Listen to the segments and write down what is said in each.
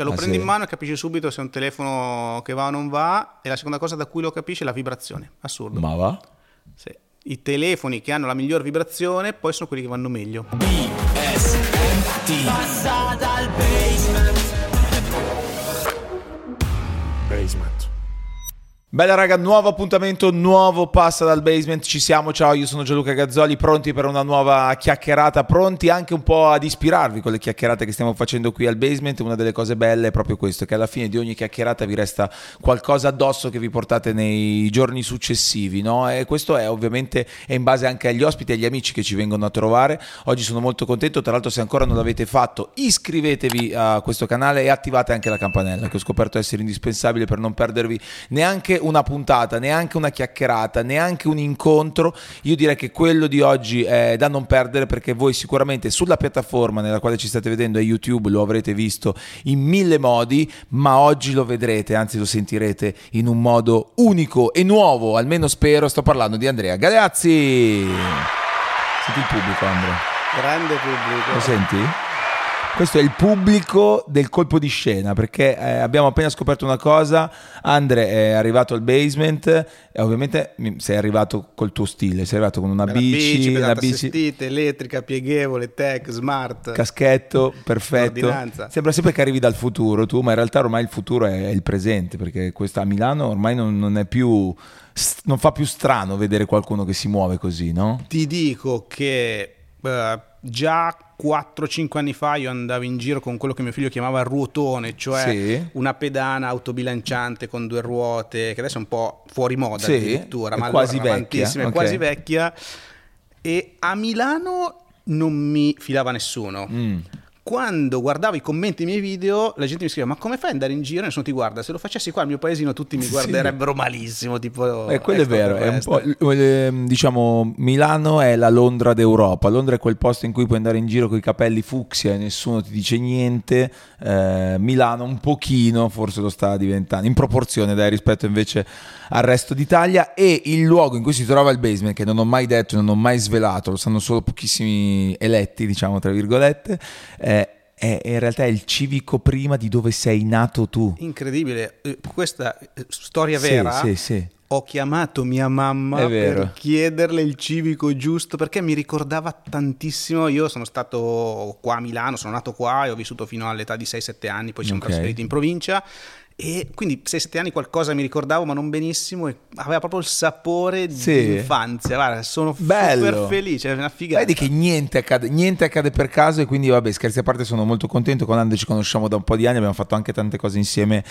Cioè lo prendi in mano e capisci subito se è un telefono che va o non va, e la seconda cosa da cui lo capisci è la vibrazione. Assurdo. Ma va? Sì. I telefoni che hanno la miglior vibrazione poi sono quelli che vanno meglio. BSMT. Passa dal basement. Bella raga, nuovo appuntamento, nuovo Passa dal Basement, ci siamo, ciao, io sono Gianluca Gazzoli, pronti per una nuova chiacchierata, pronti anche un po' ad ispirarvi con le chiacchierate che stiamo facendo qui al Basement. Una delle cose belle è proprio questo, che alla fine di ogni chiacchierata vi resta qualcosa addosso che vi portate nei giorni successivi, no? E questo è ovviamente è in base anche agli ospiti e agli amici che ci vengono a trovare. Oggi sono molto contento, tra l'altro se ancora non l'avete fatto iscrivetevi a questo canale e attivate anche la campanella, che ho scoperto essere indispensabile per non perdervi neanche una puntata, neanche una chiacchierata, neanche un incontro. Io direi che quello di oggi è da non perdere, perché voi sicuramente sulla piattaforma nella quale ci state vedendo è YouTube, lo avrete visto in mille modi, ma oggi lo vedrete, anzi lo sentirete in un modo unico e nuovo, almeno spero. Sto parlando di Andrea Galeazzi. Senti il pubblico, Andrea? Grande pubblico. Lo senti? Questo è il pubblico del colpo di scena, perché abbiamo appena scoperto una cosa. Andre è arrivato al basement e ovviamente sei arrivato col tuo stile, sei arrivato con una bici, la bici assistita, elettrica, pieghevole, tech, smart, caschetto, perfetto. Sembra sempre che arrivi dal futuro tu, ma in realtà ormai il futuro è il presente, perché questa a Milano ormai non è più, non fa più strano vedere qualcuno che si muove così, no? Ti dico che già 4-5 anni fa io andavo in giro con quello che mio figlio chiamava ruotone, cioè sì, una pedana autobilanciante con due ruote, che adesso è un po' fuori moda, sì, addirittura, ma quasi vecchia, okay, quasi vecchia. E a Milano non mi filava nessuno. Quando guardavo i commenti ai miei video, la gente mi scriveva: ma come fai ad andare in giro? E nessuno ti guarda. Se lo facessi qua al mio paesino tutti mi guarderebbero malissimo. Tipo, e quello è vero, è un po', diciamo, Milano è la Londra d'Europa. Londra è quel posto in cui puoi andare in giro con i capelli fucsia e nessuno ti dice niente. Milano un pochino forse lo sta diventando, in proporzione dai, rispetto invece al resto d'Italia. E il luogo in cui si trova il basement, che non ho mai detto, non ho mai svelato, lo sanno solo pochissimi eletti, diciamo tra virgolette, in realtà è il civico prima di dove sei nato tu. Incredibile, questa storia vera. Sì, sì, sì. Ho chiamato mia mamma per chiederle il civico giusto, perché mi ricordava tantissimo. Io sono stato qua a Milano, sono nato qua e ho vissuto fino all'età di 6-7 anni, poi ci siamo trasferiti in provincia. E quindi 6-7 anni qualcosa mi ricordavo, ma non benissimo, e aveva proprio il sapore di infanzia. Guarda, sono super felice, è una figata. Vedi che niente accade per caso, e quindi vabbè, scherzi a parte, sono molto contento. Con Andre ci conosciamo da un po' di anni, abbiamo fatto anche tante cose insieme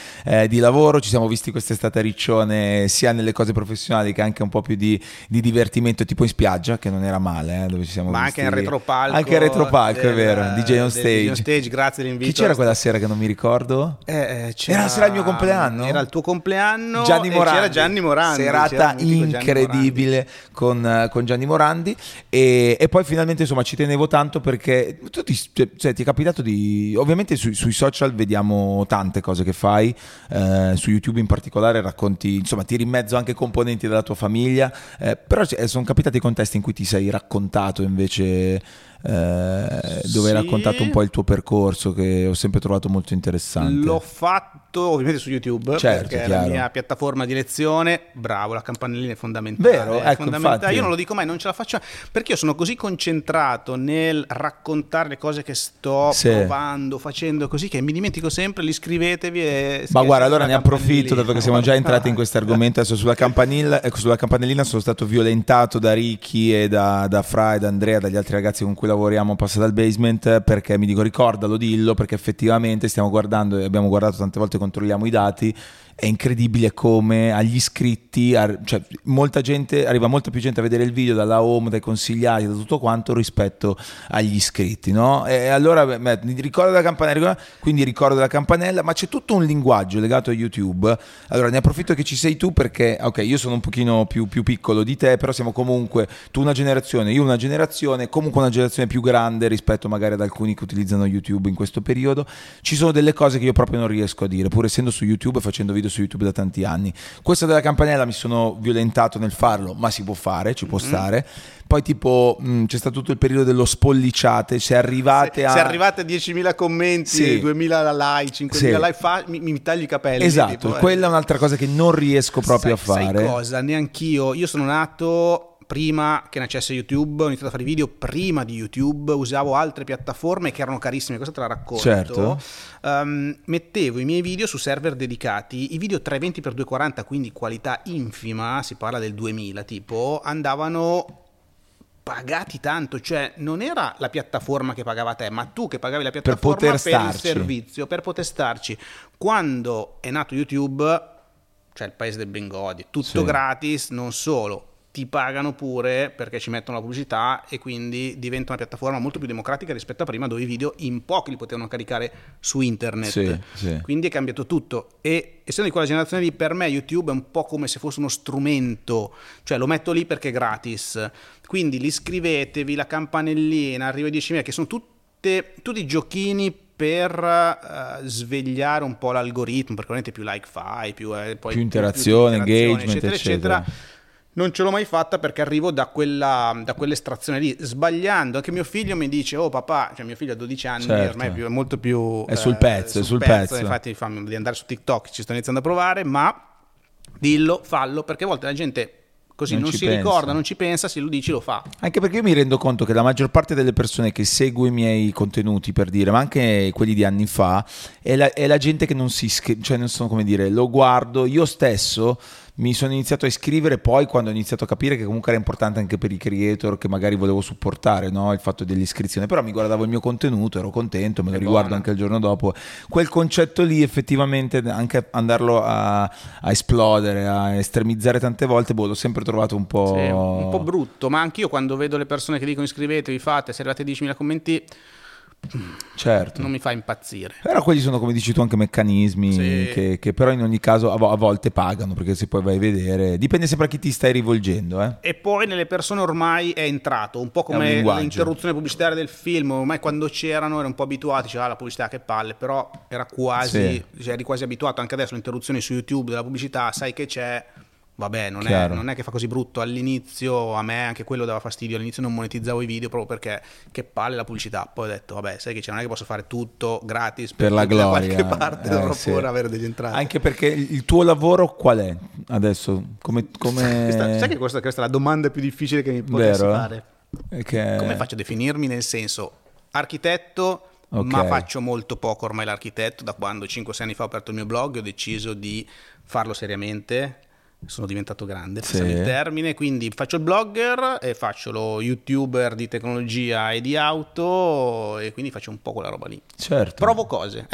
di lavoro, ci siamo visti quest'estate a Riccione, sia nelle cose professionali che anche un po' più di divertimento, tipo in spiaggia, che non era male, dove ci siamo visti. Anche in retropalco. Anche in retropalco, è vero, DJ on stage. DJ on stage, grazie dell'invito. Chi c'era quella sera che non mi ricordo? C'era la sera del mio compleanno? Era il tuo compleanno, Gianni Morandi. C'era Gianni Morandi. Serata incredibile con Gianni Morandi. E poi finalmente, insomma, ci tenevo tanto, perché tu ti è capitato di... Ovviamente sui social vediamo tante cose che fai, su YouTube in particolare racconti, insomma, tiri in mezzo anche componenti della tua famiglia, però sono capitati contesti in cui ti sei raccontato invece... dove hai raccontato un po' il tuo percorso, che ho sempre trovato molto interessante. L'ho fatto ovviamente su YouTube, certo, perché è la mia piattaforma di lezione. Bravo, la campanellina è fondamentale. Vero, ecco, fondamentale. Io non lo dico mai, non ce la faccio, perché io sono così concentrato nel raccontare le cose che sto provando, facendo, così, che mi dimentico sempre. Li iscrivetevi e... Ma guarda, allora ne approfitto, dato che siamo già entrati in questo argomento. Adesso sulla campanellina sono stato violentato da Ricky e da Fra e da Andrea, dagli altri ragazzi con cui lavoriamo Passa dal Basement, perché mi dico: ricordalo, dillo, perché effettivamente stiamo guardando, e abbiamo guardato tante volte, controlliamo i dati. È incredibile come agli iscritti, cioè molta gente, arriva molta più gente a vedere il video dalla home, dai consigliati, da tutto quanto, rispetto agli iscritti, no? E allora ricordo la campanella, quindi ricordo la campanella, ma c'è tutto un linguaggio legato a YouTube. Allora ne approfitto che ci sei tu, perché ok, io sono un pochino più piccolo di te, però siamo comunque, tu una generazione, io una generazione, comunque una generazione più grande rispetto magari ad alcuni che utilizzano YouTube in questo periodo. Ci sono delle cose che io proprio non riesco a dire, pur essendo su YouTube, facendo video su YouTube da tanti anni. Questa della campanella mi sono violentato nel farlo, ma si può fare, ci può stare. Poi tipo c'è stato tutto il periodo dello spolliciate, se arrivate a 10.000 commenti, sì, 2.000 like, 5.000 sì, like, mi taglio i capelli. Esatto, quella è un'altra cosa che non riesco proprio a fare. Sai cosa? Neanch'io. Io sono nato prima che nascesse YouTube, ho iniziato a fare video prima di YouTube, usavo altre piattaforme che erano carissime, questa te la racconto. Certo. Mettevo i miei video su server dedicati, i video 320x240, quindi qualità infima, si parla del 2000 tipo, andavano pagati tanto, cioè non era la piattaforma che pagava te, ma tu che pagavi la piattaforma per il servizio, per poter starci. Quando è nato YouTube, cioè il paese del Bengodi, tutto sì, gratis, non solo, ti pagano pure perché ci mettono la pubblicità, e quindi diventa una piattaforma molto più democratica rispetto a prima, dove i video in pochi li potevano caricare su internet. Sì, sì. Quindi è cambiato tutto, e essendo di quella generazione lì, per me YouTube è un po' come se fosse uno strumento, cioè lo metto lì perché è gratis, quindi li iscrivetevi, la campanellina, arriva ai 10.000, che sono tutti i giochini per svegliare un po' l'algoritmo, perché ovviamente più like fai, più interazione, engagement, eccetera. Non ce l'ho mai fatta perché arrivo da quell'estrazione lì, sbagliando. Anche mio figlio mi dice: oh papà, cioè mio figlio ha 12 anni, certo, ormai è molto più... È sul pezzo, è sul pezzo. Infatti fammi di andare su TikTok, ci sto iniziando a provare, ma dillo, fallo, perché a volte la gente così non si ricorda, non ci pensa, se lo dici lo fa. Anche perché io mi rendo conto che la maggior parte delle persone che segue i miei contenuti, per dire, ma anche quelli di anni fa, è la gente che non si iscrive, cioè non so come dire, lo guardo, io stesso... Mi sono iniziato a iscrivere poi quando ho iniziato a capire che comunque era importante anche per i creator che magari volevo supportare, no? Il fatto dell'iscrizione. Però mi guardavo il mio contenuto, ero contento, me lo riguardo anche il giorno dopo. Quel concetto lì effettivamente, anche andarlo a esplodere, a estremizzare tante volte, l'ho sempre trovato un po'... Sì, un po' brutto, ma anch'io quando vedo le persone che dicono iscrivetevi, fate, se arrivate a 10.000 commenti... Certo, non mi fa impazzire. Però quelli sono, come dici tu, anche meccanismi, sì, che però in ogni caso a volte pagano, perché se poi vai a vedere dipende sempre a chi ti stai rivolgendo, eh. E poi nelle persone ormai è entrato un po' come l'interruzione pubblicitaria del film. Ormai quando c'erano ero un po' abituati, diceva la pubblicità che palle, però era quasi, sì, cioè, eri quasi abituato. Anche adesso l'interruzione su YouTube della pubblicità, sai che c'è, vabbè, non è che fa così brutto. All'inizio a me anche quello dava fastidio, all'inizio non monetizzavo i video proprio perché che palle la pubblicità. Poi ho detto vabbè, sai che c'è, non è che posso fare tutto gratis per la gloria, da qualche parte dovrò pure avere degli entrate. Anche perché il tuo lavoro qual è adesso? Sai che questa è la domanda più difficile che mi potessi fare, che... Come faccio a definirmi, nel senso architetto? Okay. Ma faccio molto poco ormai l'architetto. Da quando 5-6 anni fa ho aperto il mio blog, ho deciso di farlo seriamente, sono diventato grande, passami il termine, quindi faccio il blogger e faccio lo youtuber di tecnologia e di auto, e quindi faccio un po' quella roba lì. Certo. Provo cose.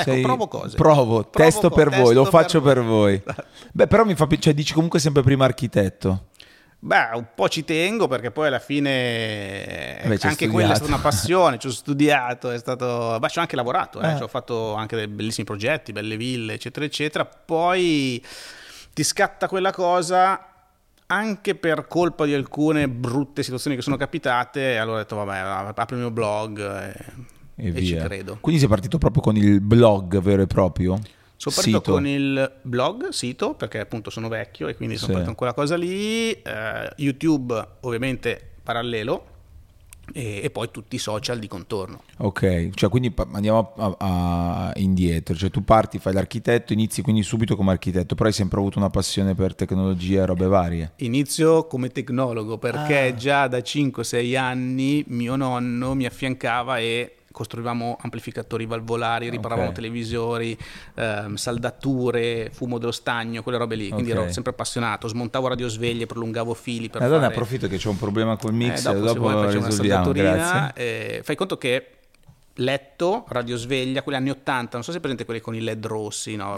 Testo per voi, lo faccio per voi. Beh, però mi fa piacere, cioè, dici comunque sempre prima architetto. Beh, un po' ci tengo, perché poi alla fine anche quella è stata una passione, ci ho studiato, ci ho anche lavorato, Ci ho fatto anche dei bellissimi progetti, belle ville, eccetera, eccetera. Poi ti scatta quella cosa, anche per colpa di alcune brutte situazioni che sono capitate, e allora ho detto vabbè, apro il mio blog e via. Ci credo. Quindi sei partito proprio con il blog vero e proprio? Sono partito con il blog, sito, perché appunto sono vecchio e quindi sono partito con quella cosa lì, YouTube ovviamente parallelo, e poi tutti i social di contorno. Ok, cioè quindi andiamo indietro, cioè tu parti, fai l'architetto, inizi quindi subito come architetto, però hai sempre avuto una passione per tecnologia e robe varie. Inizio come tecnologo perché già da 5-6 anni mio nonno mi affiancava e costruivamo amplificatori valvolari, riparavamo televisori, saldature, fumo dello stagno, quelle robe lì. Quindi ero sempre appassionato, smontavo radiosveglie, prolungavo fili per fare... Allora approfitto che c'è un problema col mix, dopo lo risolviamo, grazie. Fai conto che letto, radiosveglia, quelli anni 80, non so se presente quelli con i led rossi, no?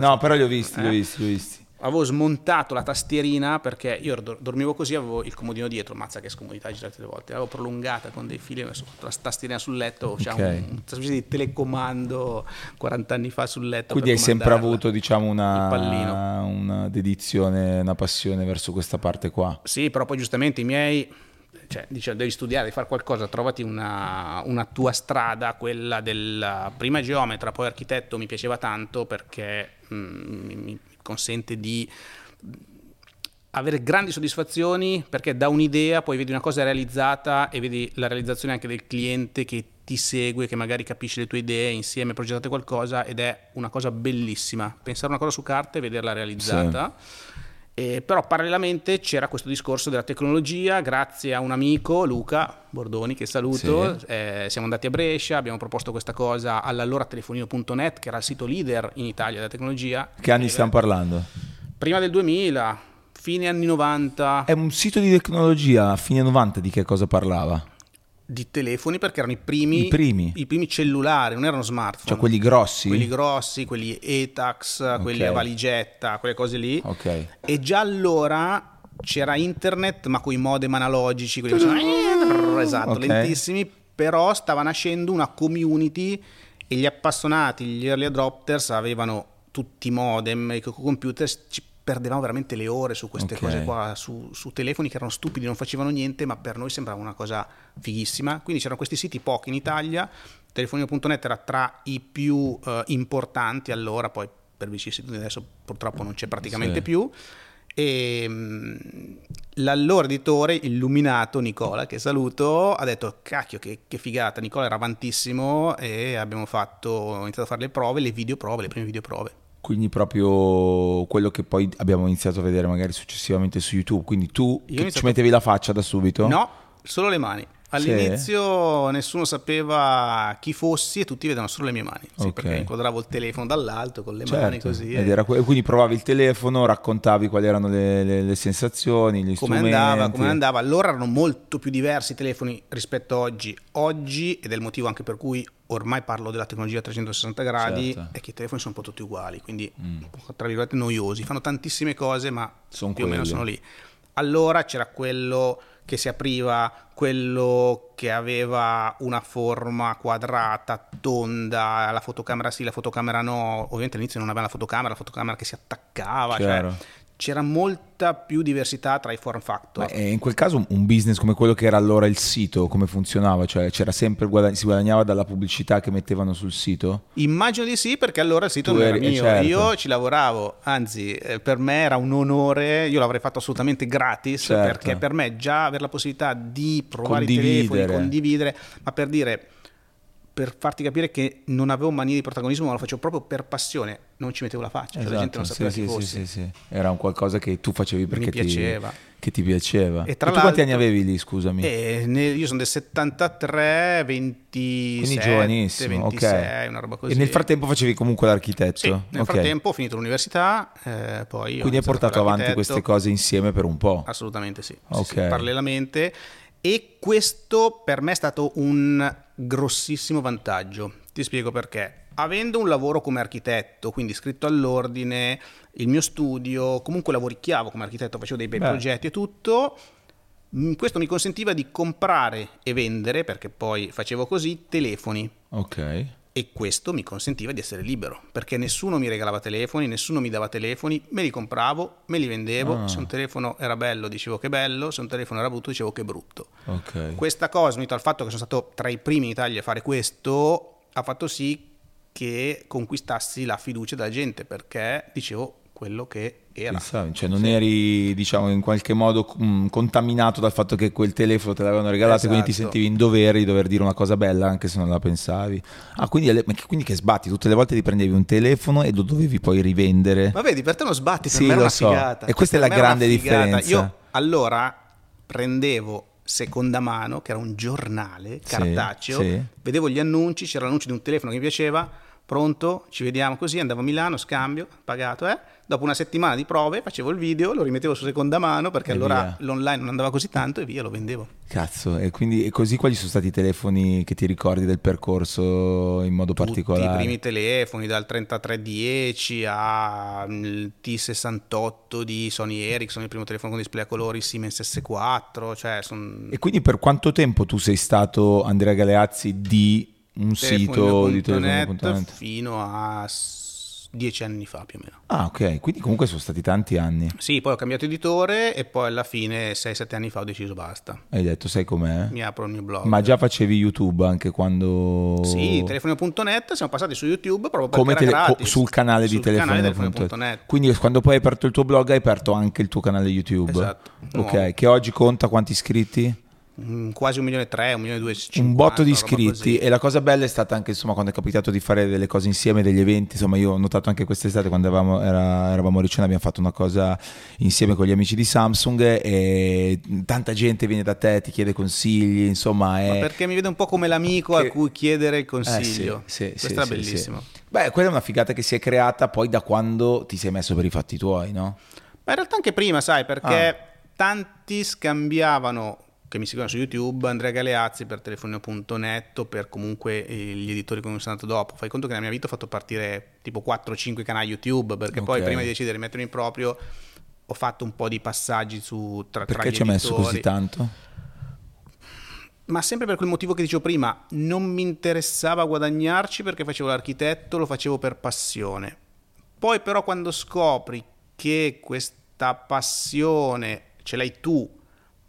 No, però li ho visti. Avevo smontato la tastierina perché io dormivo così, avevo il comodino dietro, mazza che scomodità, girate le volte, l'avevo prolungata con dei fili, messo la tastierina sul letto, una specie di telecomando 40 anni fa sul letto. Quindi hai sempre avuto, diciamo, una dedizione, una passione verso questa parte qua. Sì, però poi giustamente i miei... cioè, dicendo devi studiare, devi fare qualcosa, trovati una tua strada, quella del prima geometra, poi architetto mi piaceva tanto perché mi consente di avere grandi soddisfazioni, perché da un'idea poi vedi una cosa realizzata e vedi la realizzazione anche del cliente che ti segue, che magari capisce le tue idee, insieme progettate qualcosa, ed è una cosa bellissima pensare una cosa su carta e vederla realizzata. Sì. Però parallelamente c'era questo discorso della tecnologia, grazie a un amico, Luca Bordoni, che saluto, sì. Siamo andati a Brescia, abbiamo proposto questa cosa all'allora Telefonino.net, che era il sito leader in Italia della tecnologia. Che anni stiamo parlando? Prima del 2000, fine anni 90. È un sito di tecnologia, a fine 90 di che cosa parlava? Di telefoni, perché erano i primi cellulari, non erano smartphone. Cioè quelli grossi, quelli Etax, okay, quelli a valigetta, quelle cose lì, okay. E già allora c'era internet, ma coi modem analogici, quelli esatto, okay, lentissimi. Però stava nascendo una community e gli appassionati, gli early adopters avevano tutti i modem e i computer. Ci perdevamo veramente le ore su queste, okay, cose qua, su telefoni che erano stupidi, non facevano niente, ma per noi sembrava una cosa fighissima. Quindi c'erano questi siti, pochi in Italia. Telefonino.net era tra i più importanti allora, poi per vicissitudini adesso purtroppo non c'è praticamente, sì, più. E l'allora editore illuminato Nicola, che saluto, ha detto cacchio che figata. Nicola era avantissimo e ho iniziato a fare le prove, le prime videoprove. Quindi proprio quello che poi abbiamo iniziato a vedere magari successivamente su YouTube. Quindi tu ci mettevi la faccia da subito? No, solo le mani. All'inizio nessuno sapeva chi fossi e tutti vedevano solo le mie mani, sì, okay, perché inquadravo il telefono dall'alto con le, certo, mani così. Ed era quindi provavi il telefono, raccontavi quali erano le sensazioni, gli strumenti. Come andava. Allora erano molto più diversi i telefoni rispetto a oggi. Oggi, ed è il motivo anche per cui ormai parlo della tecnologia a 360 gradi, certo, è che i telefoni sono un po' tutti uguali, quindi tra virgolette noiosi. Fanno tantissime cose, ma sono più o meno sono lì. Allora c'era quello che si apriva, quello che aveva una forma quadrata, tonda, la fotocamera sì, la fotocamera no. Ovviamente all'inizio non aveva la fotocamera che si attaccava, cioè, c'era molta più diversità tra i form factor. Beh, in quel caso un business come quello che era allora il sito, come funzionava? Cioè c'era sempre si guadagnava dalla pubblicità che mettevano sul sito? Immagino di sì, perché allora il sito non era mio, certo, io ci lavoravo, anzi per me era un onore, io l'avrei fatto assolutamente gratis, certo, perché per me già avere la possibilità di provare i telefoni, condividere, ma per farti capire che non avevo mania di protagonismo, ma lo facevo proprio per passione, non ci mettevo la faccia, esatto, cioè la gente non sapeva chi fossi. Sì. Era un qualcosa che tu facevi perché ti piaceva. E tu quanti anni avevi lì, scusami? Io sono del 73, 27, quindi giovanissimo, 26, okay, una roba così. E nel frattempo facevi comunque l'architetto? Sì, nel frattempo ho finito l'università, poi quindi hai portato avanti queste cose insieme per un po'? Assolutamente sì, okay, sì, parallelamente. E questo per me è stato un grossissimo vantaggio. Ti spiego perché. Avendo un lavoro come architetto, quindi scritto all'ordine, il mio studio, comunque lavoricchiavo come architetto, facevo dei bei progetti e tutto, questo mi consentiva di comprare e vendere, perché poi facevo così, telefoni. Ok. E questo mi consentiva di essere libero, perché nessuno mi regalava telefoni, nessuno mi dava telefoni, me li compravo, me li vendevo. Se un telefono era bello dicevo che è bello, se un telefono era brutto dicevo che è brutto. Okay. Questa cosa, unito al fatto che sono stato tra i primi in Italia a fare questo, ha fatto sì che conquistassi la fiducia della gente, perché dicevo quello che era. Cioè non eri, diciamo, in qualche modo contaminato dal fatto che quel telefono te l'avevano regalato, esatto, quindi ti sentivi in dovere di dover dire una cosa bella anche se non la pensavi. Quindi che sbatti, tutte le volte ti prendevi un telefono e lo dovevi poi rivendere. Ma vedi, per te lo sbatti, per me era una figata. E questa è la grande differenza. Io allora prendevo seconda mano, che era un giornale cartaceo, vedevo gli annunci, c'era l'annuncio di un telefono che mi piaceva, pronto, ci vediamo così, andavo a Milano, scambio, pagato, dopo una settimana di prove facevo il video, lo rimettevo su seconda mano perché allora l'online non andava così tanto e via, lo vendevo. Cazzo, e quindi così quali sono stati i telefoni che ti ricordi del percorso in modo particolare? Tutti i primi telefoni, dal 3310 al T68 di Sony Ericsson, il primo telefono con display a colori, Siemens S4, E quindi per quanto tempo tu sei stato Andrea Galeazzi di un sito di telefonino.net? Fino a 10 anni fa più o meno. Ah, ok, quindi comunque sono stati tanti anni. Sì, poi ho cambiato editore e poi alla fine 6-7 anni fa ho deciso basta. Hai detto, sai com'è? Mi apro il mio blog. Ma già facevi YouTube anche quando... Sì, Telefonino.net, siamo passati su YouTube proprio perché era gratis. Sul canale di Telefonino.net. Quindi quando poi hai aperto il tuo blog hai aperto anche il tuo canale YouTube. Esatto. Ok, no. Che oggi conta quanti iscritti? Quasi 1.300.000, 1.250.000, un botto di iscritti. E la cosa bella è stata anche, insomma, quando è capitato di fare delle cose insieme, degli eventi. Insomma, io ho notato anche quest'estate quando eravamo a Riccione, abbiamo fatto una cosa insieme con gli amici di Samsung e tanta gente viene da te, ti chiede consigli, insomma è... Ma perché mi vede un po' come l'amico che... a cui chiedere il consiglio. Questo è bellissimo. Beh, quella è una figata che si è creata poi da quando ti sei messo per i fatti tuoi, no? Ma in realtà anche prima, sai, perché tanti scambiavano, che mi seguono su YouTube, Andrea Galeazzi per Telefonino.net, per comunque gli editori con cui sono andato dopo. Fai conto che nella mia vita ho fatto partire tipo 4-5 canali YouTube, perché poi prima di decidere di mettermi in proprio ho fatto un po' di passaggi su tra gli editori. Perché ci ha messo così tanto? Ma sempre per quel motivo che dicevo prima, non mi interessava guadagnarci perché facevo l'architetto, lo facevo per passione. Poi però quando scopri che questa passione ce l'hai tu,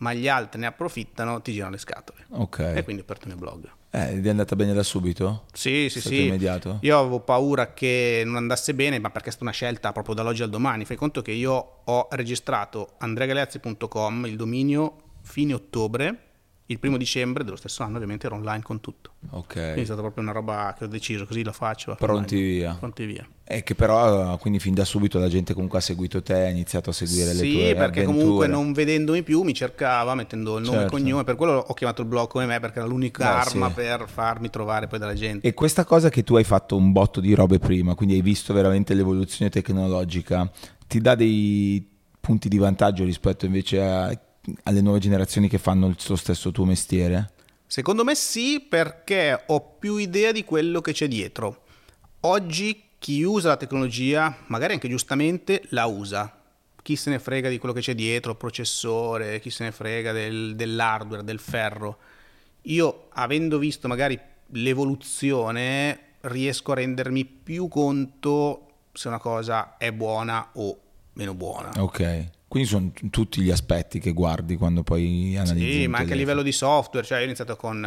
ma gli altri ne approfittano, ti girano le scatole. Okay. E quindi ho aperto il mio blog. Ed è andata bene da subito? Sì. Immediato? Io avevo paura che non andasse bene, ma perché è stata una scelta proprio dall'oggi al domani. Fai conto che io ho registrato andreagaleazzi.com, il dominio, fine ottobre. Il 1° dicembre dello stesso anno ovviamente ero online con tutto. Ok. Quindi è stata proprio una roba che ho deciso, così la faccio. Pronti via. E che però, quindi fin da subito la gente comunque ha seguito te, ha iniziato a seguire le tue avventure. Sì, perché comunque non vedendomi più mi cercava mettendo il nome e cognome. Per quello ho chiamato il blog come me, perché era l'unica arma per farmi trovare poi dalla gente. E questa cosa che tu hai fatto un botto di robe prima, quindi hai visto veramente l'evoluzione tecnologica, ti dà dei punti di vantaggio rispetto invece a... alle nuove generazioni che fanno lo stesso tuo mestiere? Secondo me sì, perché ho più idea di quello che c'è dietro. Oggi chi usa la tecnologia, magari anche giustamente, la usa. Chi se ne frega di quello che c'è dietro, processore, chi se ne frega dell'hardware, del ferro. Io, avendo visto magari l'evoluzione, riesco a rendermi più conto se una cosa è buona o meno buona. Ok. Quindi sono tutti gli aspetti che guardi quando poi analizzi. Sì, ma anche a livello di software, cioè io ho iniziato con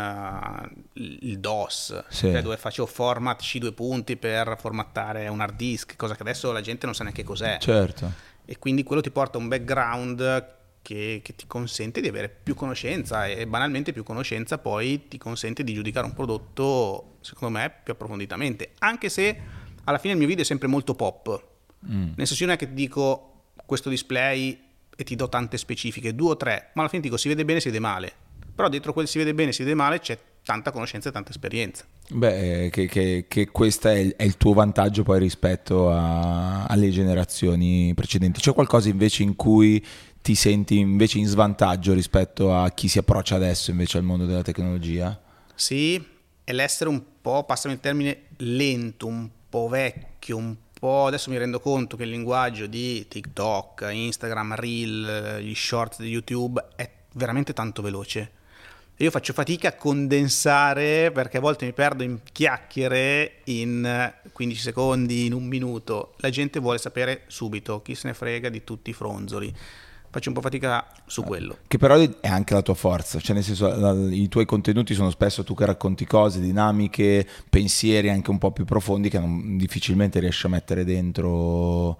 il DOS, cioè dove facevo format C2 punti per formattare un hard disk, cosa che adesso la gente non sa neanche cos'è. Certo. E quindi quello ti porta un background che ti consente di avere più conoscenza, e banalmente più conoscenza poi ti consente di giudicare un prodotto, secondo me, più approfonditamente. Anche se alla fine il mio video è sempre molto pop. Nel senso, non è che ti dico questo display e ti do tante specifiche, 2 o 3, ma alla fine dico si vede bene, si vede male, però dietro quel si vede bene, si vede male c'è tanta conoscenza e tanta esperienza. Beh, che questo è il tuo vantaggio poi rispetto alle generazioni precedenti. C'è qualcosa invece in cui ti senti invece in svantaggio rispetto a chi si approccia adesso invece al mondo della tecnologia? Sì, è l'essere un po', passami il termine, lento, un po' vecchio, un po'. Adesso mi rendo conto che il linguaggio di TikTok, Instagram, Reel, gli shorts di YouTube è veramente tanto veloce. Io faccio fatica a condensare, perché a volte mi perdo in chiacchiere in 15 secondi, in 1 minuto. La gente vuole sapere subito, chi se ne frega di tutti i fronzoli. Faccio un po' fatica su quello. Che però è anche la tua forza, cioè nel senso i tuoi contenuti sono spesso tu che racconti cose, dinamiche, pensieri anche un po' più profondi che difficilmente riesci a mettere dentro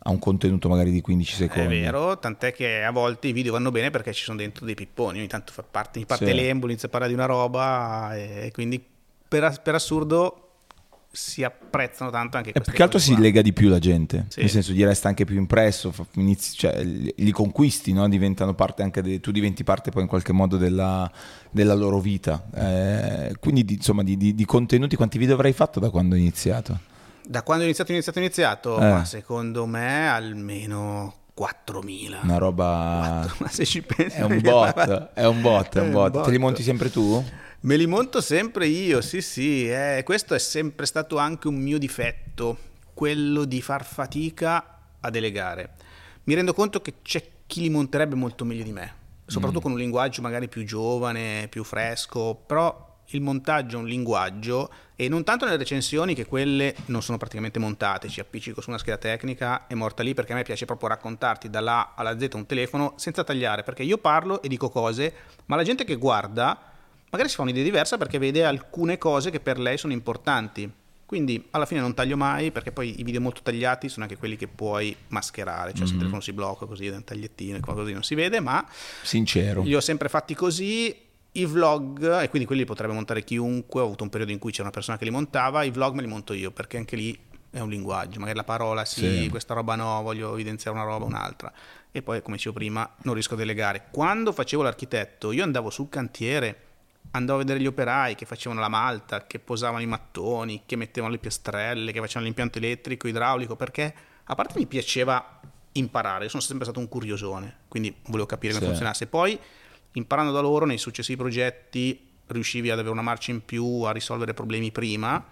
a un contenuto magari di 15 secondi. È vero, tant'è che a volte i video vanno bene perché ci sono dentro dei pipponi, ogni tanto mi parte l'embolo, inizia a parlare di una roba e quindi per assurdo si apprezzano tanto anche queste cose. Più che altro si lega di più la gente, nel senso gli resta anche più impresso, cioè, li conquisti, no? Diventano parte anche tu diventi parte poi in qualche modo della loro vita, quindi insomma di contenuti. Quanti video avrai fatto da quando hai iniziato? Da quando ho iniziato? Ma secondo me almeno 4.000. Una roba 4, ma se ci pensi è un bot. Te li monti sempre tu? Me li monto sempre io, sì, questo è sempre stato anche un mio difetto, quello di far fatica a delegare. Mi rendo conto che c'è chi li monterebbe molto meglio di me, soprattutto con un linguaggio magari più giovane, più fresco, però il montaggio è un linguaggio, e non tanto nelle recensioni, che quelle non sono praticamente montate, ci appiccico su una scheda tecnica, è morta lì, perché a me piace proprio raccontarti dalla A alla Z un telefono senza tagliare, perché io parlo e dico cose, ma la gente che guarda magari si fa un'idea diversa perché vede alcune cose che per lei sono importanti. Quindi alla fine non taglio mai, perché poi i video molto tagliati sono anche quelli che puoi mascherare, cioè se il telefono si blocca così da un tagliettino e qualcosa non si vede, ma sincero, li ho sempre fatti così. I vlog, e quindi quelli potrebbe montare chiunque, ho avuto un periodo in cui c'era una persona che li montava, i vlog me li monto io, perché anche lì è un linguaggio, magari la parola sì, questa roba no, voglio evidenziare una roba, un'altra, e poi come dicevo prima non riesco a delegare. Quando facevo l'architetto io andavo sul cantiere, andavo a vedere gli operai che facevano la malta, che posavano i mattoni, che mettevano le piastrelle, che facevano l'impianto elettrico, idraulico, perché a parte mi piaceva imparare, io sono sempre stato un curiosone, quindi volevo capire come funzionasse, poi imparando da loro nei successivi progetti riuscivi ad avere una marcia in più, a risolvere problemi prima,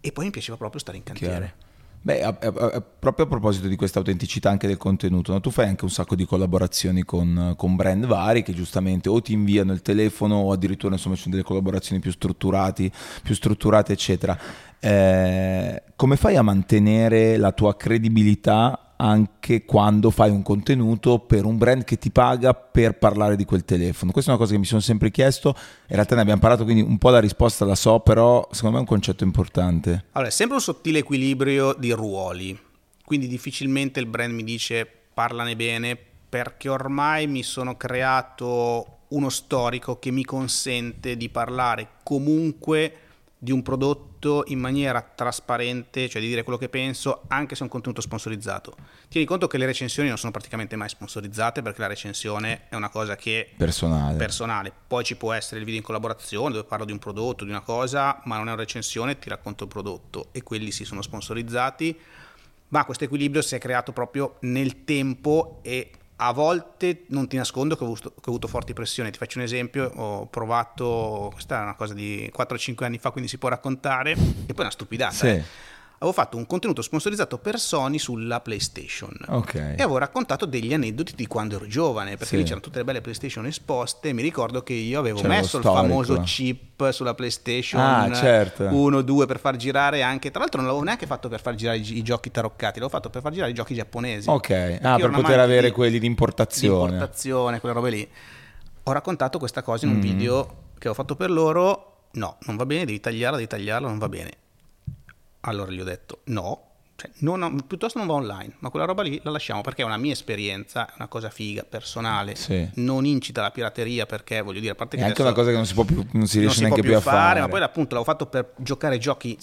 e poi mi piaceva proprio stare in cantiere. Chiaro. Beh, proprio a proposito di questa autenticità anche del contenuto, no? Tu fai anche un sacco di collaborazioni con brand vari che giustamente o ti inviano il telefono o addirittura insomma ci sono delle collaborazioni più strutturate eccetera. Come fai a mantenere la tua credibilità anche quando fai un contenuto per un brand che ti paga per parlare di quel telefono? Questa è una cosa che mi sono sempre chiesto, in realtà ne abbiamo parlato, quindi un po' la risposta la so, però secondo me è un concetto importante. Allora, è sempre un sottile equilibrio di ruoli, quindi difficilmente il brand mi dice parlane bene, perché ormai mi sono creato uno storico che mi consente di parlare comunque di un prodotto in maniera trasparente, cioè di dire quello che penso, anche se è un contenuto sponsorizzato. Tieni conto che le recensioni non sono praticamente mai sponsorizzate, perché la recensione è una cosa che personale. Poi ci può essere il video in collaborazione dove parlo di un prodotto, di una cosa, ma non è una recensione, ti racconto il prodotto, e quelli sì sono sponsorizzati. Ma questo equilibrio si è creato proprio nel tempo, e a volte non ti nascondo che ho avuto forti pressioni. Ti faccio un esempio, ho provato, questa è una cosa di 4-5 anni fa, quindi si può raccontare, e poi è una stupidata. Sì. Avevo fatto un contenuto sponsorizzato per Sony sulla PlayStation, okay, e avevo raccontato degli aneddoti di quando ero giovane, perché lì c'erano tutte le belle PlayStation esposte. Mi ricordo che io avevo messo il famoso chip sulla PlayStation 1, 2 per far girare anche, tra l'altro non l'avevo neanche fatto per far girare i giochi taroccati, l'avevo fatto per far girare i giochi giapponesi, ok, per poter avere quelli di importazione, quelle robe lì. Ho raccontato questa cosa in un video che avevo fatto per loro. No, non va bene, devi tagliarla, non va bene. Allora gli ho detto piuttosto non va online, ma quella roba lì la lasciamo, perché è una mia esperienza, è una cosa figa, personale, non incita la pirateria, perché voglio dire, a parte che è anche una cosa che non si riesce più a fare, ma poi appunto l'avevo fatto per giocare giochi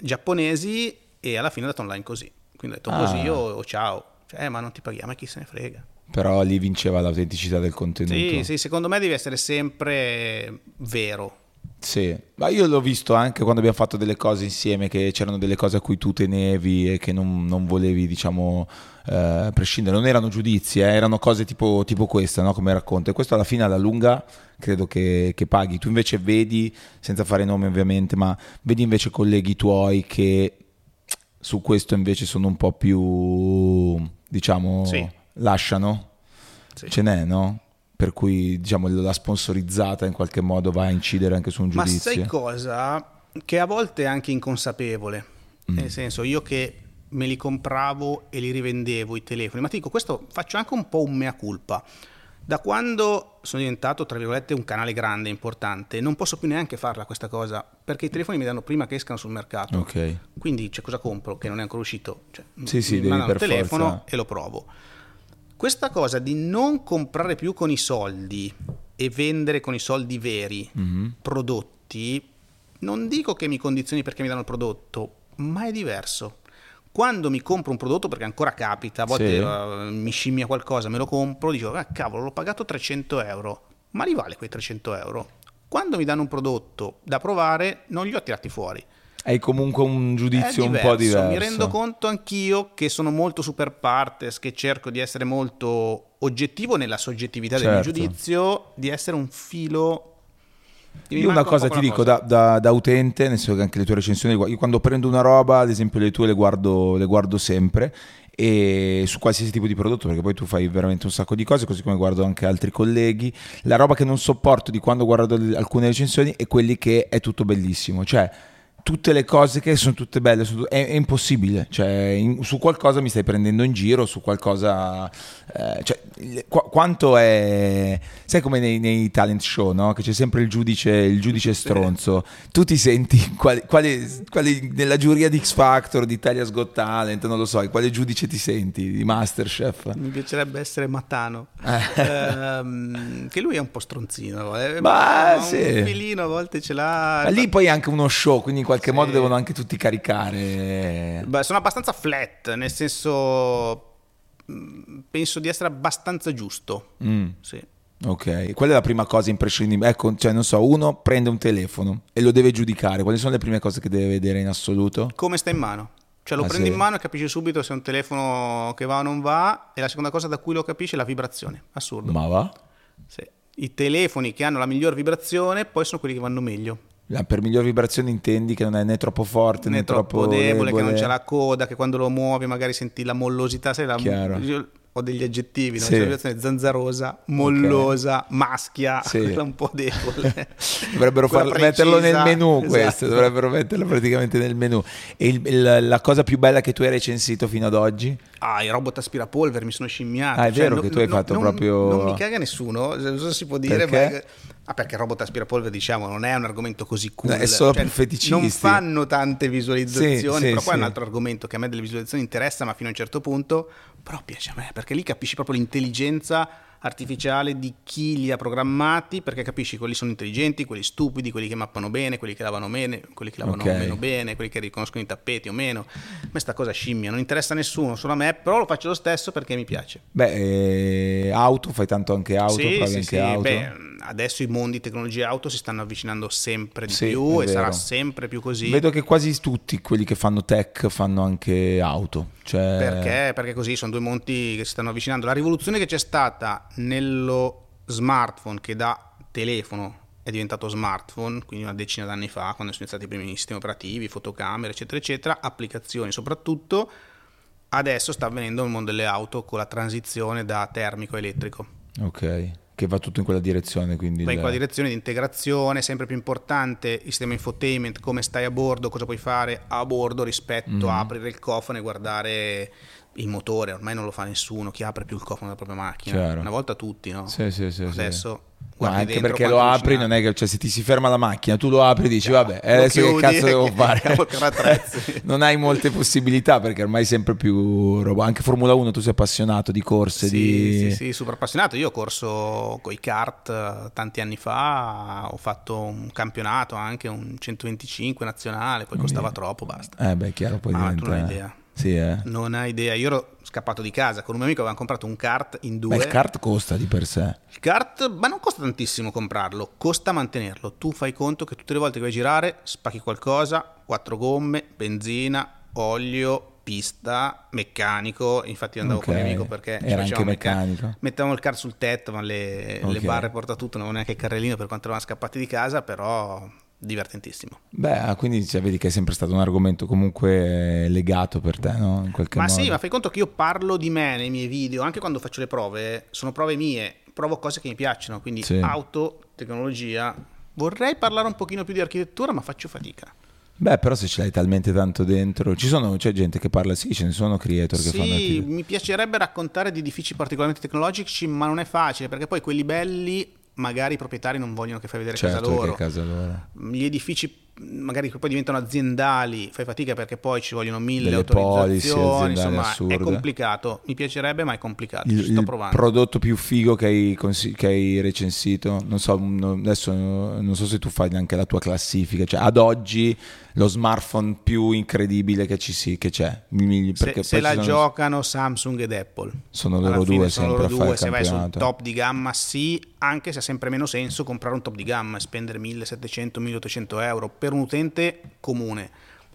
giapponesi, e alla fine è andato online così, quindi ho detto così ma non ti paghiamo, chi se ne frega. Però lì vinceva l'autenticità del contenuto. Sì, secondo me deve essere sempre vero. Sì, ma io l'ho visto anche quando abbiamo fatto delle cose insieme, che c'erano delle cose a cui tu tenevi e che non volevi, diciamo, prescindere. Non erano giudizi, erano cose tipo questa, no? Come racconto. E questo alla fine, alla lunga, credo che paghi. Tu invece vedi, senza fare nomi ovviamente, ma vedi invece colleghi tuoi che su questo invece sono un po' più, diciamo, lasciano. Sì. Ce n'è, no? Per cui, diciamo, la sponsorizzata in qualche modo va a incidere anche su un giudizio. Ma sai cosa? Che a volte è anche inconsapevole. Nel senso, io che me li compravo e li rivendevo i telefoni, ma ti dico, questo faccio anche un po' un mea culpa. Da quando sono diventato, tra virgolette, un canale grande, importante, non posso più neanche farla questa cosa, perché i telefoni mi danno prima che escano sul mercato. Okay. Quindi, cosa compro? Che non è ancora uscito. Mi mandano il telefono e lo provo. Questa cosa di non comprare più con i soldi e vendere con i soldi veri prodotti, non dico che mi condizioni perché mi danno il prodotto, ma è diverso. Quando mi compro un prodotto, perché ancora capita, a volte mi scimmia qualcosa, me lo compro, dico cavolo, l'ho pagato 300€, ma li vale quei 300€? Quando mi danno un prodotto da provare, non li ho tirati fuori. Hai comunque un giudizio un po' diverso. Mi rendo conto anch'io che sono molto super partes, che cerco di essere molto oggettivo nella soggettività del mio giudizio, di essere un filo. Io ti dico da utente, nel senso che anche le tue recensioni, io quando prendo una roba, ad esempio le tue le guardo sempre, e su qualsiasi tipo di prodotto, perché poi tu fai veramente un sacco di cose, così come guardo anche altri colleghi. La roba che non sopporto di quando guardo alcune recensioni è quelli che è tutto bellissimo, cioè tutte le cose che sono tutte belle, è impossibile, cioè su qualcosa mi stai prendendo in giro, su qualcosa quanto è, sai come nei talent show, no? Che c'è sempre il giudice stronzo, tu ti senti quale nella giuria di X Factor, di Italia's Got Talent, non lo so, quale giudice ti senti, di Masterchef? Mi piacerebbe essere Matano, che lui è un po' stronzino, sì, un filino a volte ce l'ha, ma lì poi è anche uno show, quindi in qualche modo devono anche tutti caricare. Beh, sono abbastanza flat, nel senso penso di essere abbastanza giusto. Sì. Ok, qual è la prima cosa imprescindibile? Ecco, cioè non so, uno prende un telefono e lo deve giudicare, quali sono le prime cose che deve vedere in assoluto? Come sta in mano, cioè lo prendi in mano e capisci subito se è un telefono che va o non va, e la seconda cosa da cui lo capisci è la vibrazione, assurdo. Ma va? Sì. I telefoni che hanno la miglior vibrazione poi sono quelli che vanno meglio. Per miglior vibrazione intendi che non è né troppo forte né troppo debole, che non c'è la coda, che quando lo muovi magari senti la mollosità, sai, io ho degli aggettivi, no? C'è la vibrazione zanzarosa, mollosa, maschia, quella un po' debole. Dovrebbero metterlo nel menu, questo dovrebbero metterlo praticamente nel menu. E la cosa più bella che tu hai recensito fino ad oggi? Il robot aspirapolvere, mi sono scimmiato. È vero che tu hai fatto proprio... Non mi caga nessuno, non so se si può dire, perché... perché il robot aspirapolvere, diciamo, non è un argomento così cool, no, è solo per feticisti. Non fanno tante visualizzazioni, però qua è un altro argomento che a me delle visualizzazioni interessa, ma fino a un certo punto, però piace a me, perché lì capisci proprio l'intelligenza artificiale di chi li ha programmati, perché capisci quelli sono intelligenti, quelli stupidi, quelli che mappano bene, quelli che lavano bene, quelli che lavano meno bene, quelli che riconoscono i tappeti o meno. A me sta cosa scimmia, non interessa a nessuno, solo a me, però lo faccio lo stesso perché mi piace. Auto, fai tanto anche auto, auto. Beh, adesso i mondi tecnologia auto si stanno avvicinando sempre di più e sarà sempre più così. Vedo che quasi tutti quelli che fanno tech fanno anche auto, cioè... Perché così sono due mondi che si stanno avvicinando. La rivoluzione che c'è stata nello smartphone, che da telefono è diventato smartphone, quindi una decina d'anni fa, quando sono iniziati i primi sistemi operativi, fotocamere, eccetera eccetera, applicazioni soprattutto, adesso sta avvenendo nel mondo delle auto con la transizione da termico a elettrico. Ok, che va tutto in quella direzione, quindi in quella direzione di integrazione sempre più importante. Il sistema infotainment, come stai a bordo, cosa puoi fare a bordo rispetto a aprire il cofano e guardare il motore. Ormai non lo fa nessuno, chi apre più il cofano della propria macchina. Chiaro. Una volta tutti, no? Adesso ma anche perché lo apri, non è che, cioè, se ti si ferma la macchina tu lo apri e dici vabbè, adesso che cazzo devo fare? Non hai molte possibilità, perché ormai sempre più roba. Anche Formula 1, tu sei appassionato di corse? Sì, super appassionato. Io ho corso coi kart tanti anni fa, ho fatto un campionato anche, un 125 nazionale, poi costava troppo, basta. Chiaro, poi tu non hai idea. Non hai idea. Io ero scappato di casa con un mio amico, avevamo comprato un kart in due. Il kart costa di per sé. Il kart, ma non costa tantissimo comprarlo, costa mantenerlo. Tu fai conto che tutte le volte che vai a girare spacchi qualcosa, quattro gomme, benzina, olio, pista, meccanico. Infatti io andavo con un amico, perché era anche meccanico. Mettevamo il kart sul tetto, ma le barre portatutto, non avevo neanche il carrellino, per quanto eravamo scappati di casa, però... divertentissimo. Quindi cioè, vedi che è sempre stato un argomento comunque legato per te, no? In qualche modo. Ma fai conto che io parlo di me nei miei video, anche quando faccio le prove, sono prove mie, provo cose che mi piacciono, quindi auto, tecnologia. Vorrei parlare un pochino più di architettura, ma faccio fatica. Però se ce l'hai talmente tanto dentro, c'è gente che parla, ce ne sono creator che fanno attività. Mi piacerebbe raccontare di edifici particolarmente tecnologici, ma non è facile, perché poi quelli belli magari i proprietari non vogliono che fai vedere casa loro. Gli edifici magari che poi diventano aziendali, fai fatica perché poi ci vogliono 1000 autorizzazioni, insomma è complicato. Mi piacerebbe, ma è complicato. Sto provando. Il prodotto più figo che hai recensito, adesso non so se tu fai anche la tua classifica, cioè ad oggi lo smartphone più incredibile che c'è, perché se la giocano Samsung ed Apple, sono loro due, se vai sul top di gamma, anche se ha sempre meno senso comprare un top di gamma e spendere 1.700-1.800 euro per un utente comune.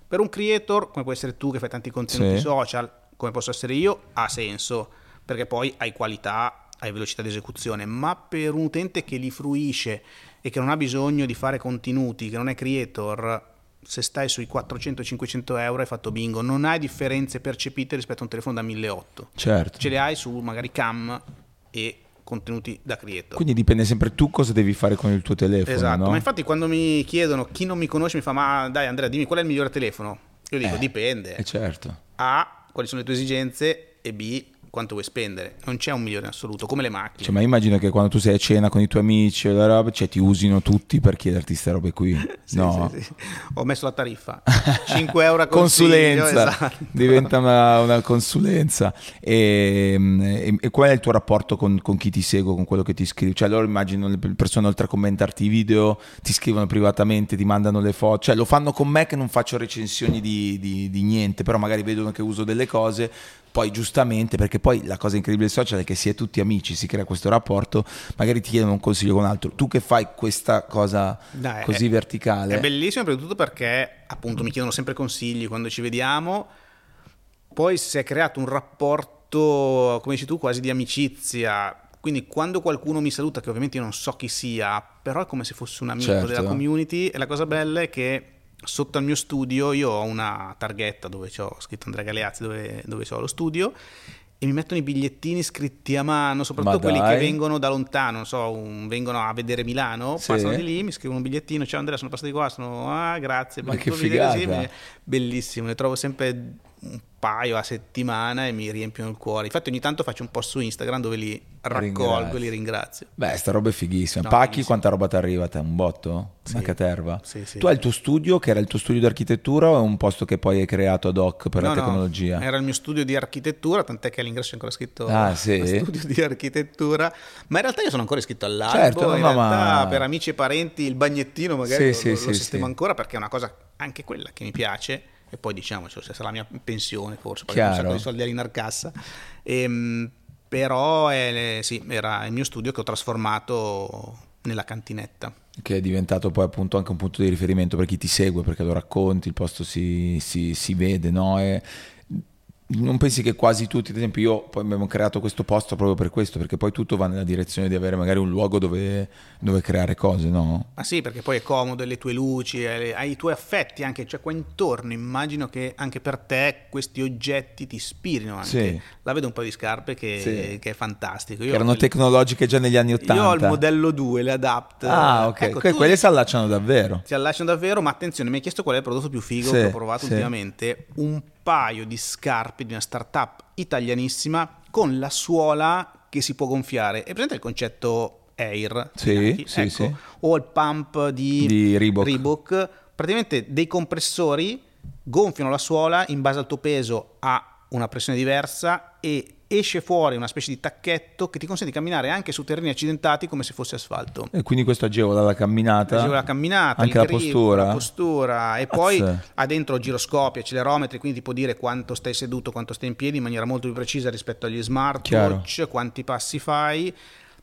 Per un creator come può essere tu, che fai tanti contenuti social, come posso essere io, ha senso, perché poi hai qualità, hai velocità di esecuzione. Ma per un utente che li fruisce e che non ha bisogno di fare contenuti, che non è creator, se stai sui 400-500 euro hai fatto bingo, non hai differenze percepite rispetto a un telefono da 1.800. Certo. Ce le hai su magari cam e contenuti da creator. Quindi dipende sempre tu cosa devi fare con il tuo telefono. Esatto, no? Ma infatti quando mi chiedono, chi non mi conosce mi fa, ma dai Andrea, dimmi qual è il migliore telefono? Io dico, dipende. Certo. A, quali sono le tue esigenze, e B, quanto vuoi spendere. Non c'è un migliore in assoluto, come le macchine. Cioè, ma immagino che quando tu sei a cena con i tuoi amici o la roba, cioè ti usino tutti per chiederti ste robe qui. Sì, no. Sì. Ho messo la tariffa, 5 euro a consulenza. Esatto. Diventa una consulenza. E qual è il tuo rapporto con chi ti segue, con quello che ti scrive? Cioè, loro immagino le persone, oltre a commentarti i video, ti scrivono privatamente, ti mandano le foto. Cioè, lo fanno con me che non faccio recensioni di niente, però magari vedono che uso delle cose. Poi giustamente, perché poi la cosa incredibile del social è che si è tutti amici, si crea questo rapporto, magari ti chiedono un consiglio con un altro. Tu che fai questa cosa così verticale? È bellissimo, soprattutto perché appunto mi chiedono sempre consigli quando ci vediamo. Poi si è creato un rapporto, come dici tu, quasi di amicizia. Quindi quando qualcuno mi saluta, che ovviamente io non so chi sia, però è come se fosse un amico della community. E la cosa bella è che sotto al mio studio io ho una targhetta dove c'ho scritto Andrea Galeazzi, dove c'ho lo studio, e mi mettono i bigliettini scritti a mano, soprattutto quelli che vengono da lontano, non so, vengono a vedere Milano, passano di lì, mi scrivono un bigliettino, ciao Andrea, sono passato di qua, grazie, ma che figata. Video, bellissimo, ne trovo sempre un paio a settimana e mi riempiono il cuore. Infatti ogni tanto faccio un post su Instagram dove li raccolgo e li ringrazio. Beh, sta roba è fighissima. No, pacchi benissimo. Quanta roba ti arriva? Te un botto? Sì. Manca terva? Sì, tu hai il tuo studio, che era il tuo studio di architettura, o è un posto che poi hai creato ad hoc per la tecnologia? No, era il mio studio di architettura, tant'è che all'ingresso è ancora scritto studio di architettura, ma in realtà io sono ancora iscritto all'albo. Certo, in realtà per amici e parenti il bagnettino magari lo sistemo ancora, perché è una cosa anche quella che mi piace. E poi diciamocelo, se sarà la mia pensione forse, perché un sacco di soldi all'inarcassa. Però era il mio studio che ho trasformato nella cantinetta, che è diventato poi appunto anche un punto di riferimento per chi ti segue, perché lo racconti, il posto si vede, no? E non pensi che quasi tutti, ad esempio io, poi abbiamo creato questo posto proprio per questo, perché poi tutto va nella direzione di avere magari un luogo dove creare cose, no? Ma sì, perché poi è comodo, le tue luci, hai i tuoi affetti anche, cioè qua intorno immagino che anche per te questi oggetti ti ispirino anche. Sì. La vedo un paio di scarpe che è fantastico. Io erano tecnologiche già negli anni 80. Io ho il modello 2, le Adapt. Ah, ok, ecco, quelle si allacciano davvero. Si allacciano davvero, ma attenzione, mi hai chiesto qual è il prodotto più figo che ho provato ultimamente. Un paio di scarpe di una startup italianissima con la suola che si può gonfiare. È presente il concetto Air? Sì. O il pump di Reebok. Praticamente dei compressori gonfiano la suola in base al tuo peso a una pressione diversa, e esce fuori una specie di tacchetto che ti consente di camminare anche su terreni accidentati come se fosse asfalto. E quindi questo agevola la camminata. Agevola la camminata, anche la postura. E poi ha dentro giroscopi, accelerometri, quindi ti può dire quanto stai seduto, quanto stai in piedi in maniera molto più precisa rispetto agli smartwatch, quanti passi fai.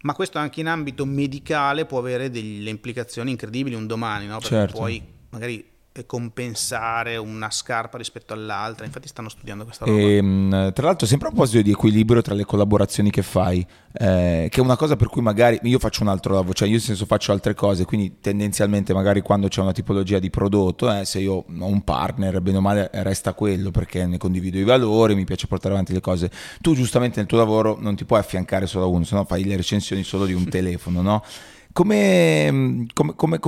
Ma questo anche in ambito medicale può avere delle implicazioni incredibili un domani, no? Perché puoi magari compensare una scarpa rispetto all'altra. Infatti stanno studiando questa roba. E, tra l'altro, sempre a proposito di equilibrio tra le collaborazioni che fai, che è una cosa per cui magari io faccio un altro lavoro, cioè io nel senso faccio altre cose, quindi tendenzialmente magari quando c'è una tipologia di prodotto, se io ho un partner, bene o male resta quello, perché ne condivido i valori, mi piace portare avanti le cose. Tu giustamente nel tuo lavoro non ti puoi affiancare solo a uno, sennò fai le recensioni solo di un telefono, no? Come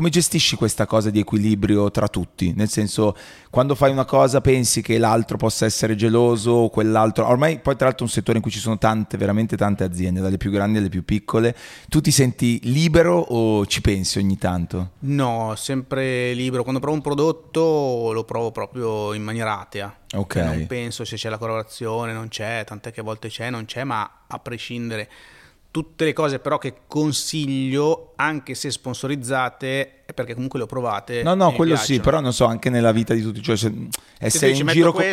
gestisci questa cosa di equilibrio tra tutti? Nel senso, quando fai una cosa pensi che l'altro possa essere geloso o quell'altro. Ormai poi tra l'altro è un settore in cui ci sono tante, veramente tante aziende, dalle più grandi alle più piccole. Tu ti senti libero o ci pensi ogni tanto? No, sempre libero. Quando provo un prodotto lo provo proprio in maniera atea. Okay. Non penso se c'è la collaborazione, non c'è, tant'è che a volte c'è, non c'è, ma a prescindere. Tutte le cose però che consiglio, anche se sponsorizzate, è perché comunque le ho provate. No, quello piacciono. Sì, però non so, anche nella vita di tutti, cioè essere in giro con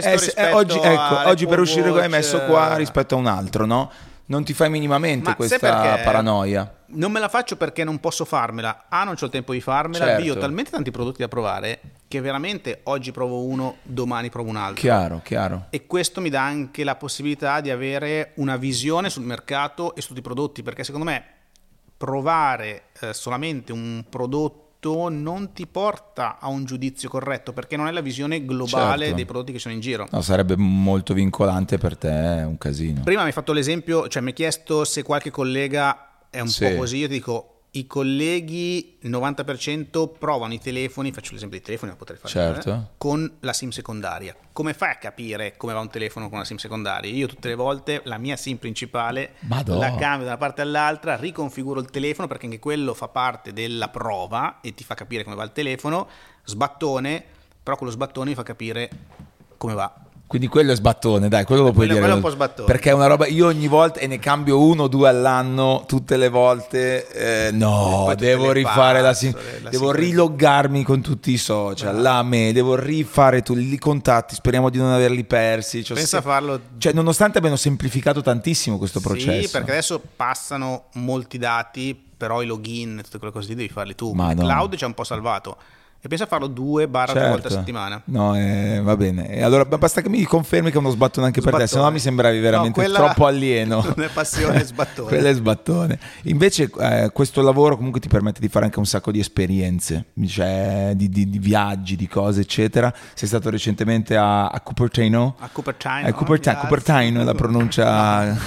oggi per uscire hai messo qua rispetto a un altro, no? Non ti fai minimamente questa paranoia. Non me la faccio perché non posso farmela. Non c'ho il tempo di farmela. Certo. Io ho talmente tanti prodotti da provare che veramente oggi provo uno, domani provo un altro. Chiaro. E questo mi dà anche la possibilità di avere una visione sul mercato e su tutti i prodotti, perché secondo me provare solamente un prodotto prodotto non ti porta a un giudizio corretto, perché non è la visione globale, certo, dei prodotti che sono in giro. No, sarebbe molto vincolante per te, è un casino. Prima mi hai fatto l'esempio, cioè mi hai chiesto se qualche collega è un po' così, io ti dico... I colleghi, il 90% provano i telefoni, faccio l'esempio dei telefoni, ma potrei fare, certo, con la SIM secondaria. Come fai a capire come va un telefono con una SIM secondaria? Io tutte le volte la mia SIM principale la cambio da una parte all'altra, riconfiguro il telefono, perché anche quello fa parte della prova e ti fa capire come va il telefono. Sbattone, però quello sbattone mi fa capire come va. Quindi quello è sbattone, dai, quello lo puoi dire. Quello è un po' sbattone. Perché è una roba, io ogni volta, e ne cambio uno o due all'anno, tutte le volte, no, devo rifare la devo riloggarmi con tutti i social, devo rifare tutti i contatti, speriamo di non averli persi. Cioè, pensa a farlo. Cioè, nonostante abbiano semplificato tantissimo questo processo. Sì, perché adesso passano molti dati, però i login, tutte quelle cose lì devi farli tu. Ma il cloud ci ha un po' salvato. E pensa a farlo 2-3 volte a settimana. No, va bene. E allora basta che mi confermi che è uno sbattone anche sbattone. Per te, se no mi sembravi veramente troppo alieno. Non è passione, è sbattone. Quello è sbattone. Invece questo lavoro comunque ti permette di fare anche un sacco di esperienze, cioè di viaggi, di cose, eccetera. Sei stato recentemente a Cupertino. Cupertino è la pronuncia.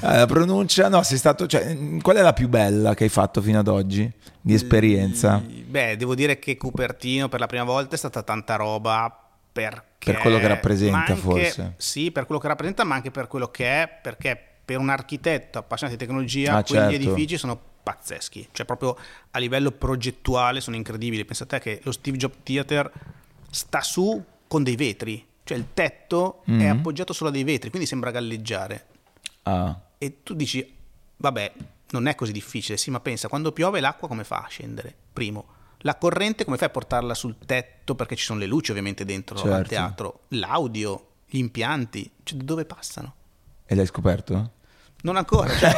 La pronuncia. No, sei stato. Cioè, qual è la più bella che hai fatto fino ad oggi di esperienza? Beh, devo dire che Cupertino per la prima volta è stata tanta roba per quello che rappresenta, anche, forse. Sì, per quello che rappresenta, ma anche per quello che è, perché per un architetto appassionato di tecnologia quegli edifici sono pazzeschi, cioè proprio a livello progettuale sono incredibili. Pensa a te che lo Steve Jobs Theater sta su con dei vetri, cioè il tetto è appoggiato solo a dei vetri, quindi sembra galleggiare. E tu dici, vabbè, non è così difficile, sì, ma pensa, quando piove l'acqua come fa a scendere? Primo. La corrente come fai a portarla sul tetto, perché ci sono le luci ovviamente dentro, certo, al teatro, l'audio, gli impianti, cioè dove passano? E l'hai scoperto? Non ancora, cioè,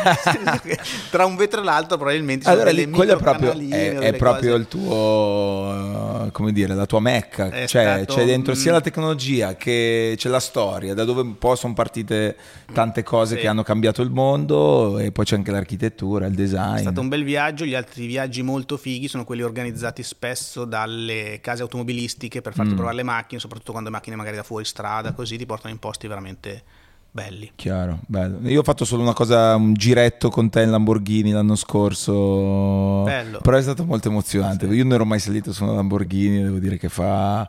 tra un vetro e l'altro probabilmente sono delle microcanaline. È proprio il tuo, come dire, la tua mecca, cioè c'è dentro sia la tecnologia che c'è la storia, da dove un po' sono partite tante cose che hanno cambiato il mondo, e poi c'è anche l'architettura, il design. È stato un bel viaggio. Gli altri viaggi molto fighi sono quelli organizzati spesso dalle case automobilistiche per farti provare le macchine, soprattutto quando le macchine magari da fuori strada, così ti portano in posti veramente... belli. Chiaro, bello. Io ho fatto solo una cosa, un giretto con te in Lamborghini l'anno scorso. Bello. Però è stato molto emozionante. Io non ero mai salito su una Lamborghini, devo dire che fa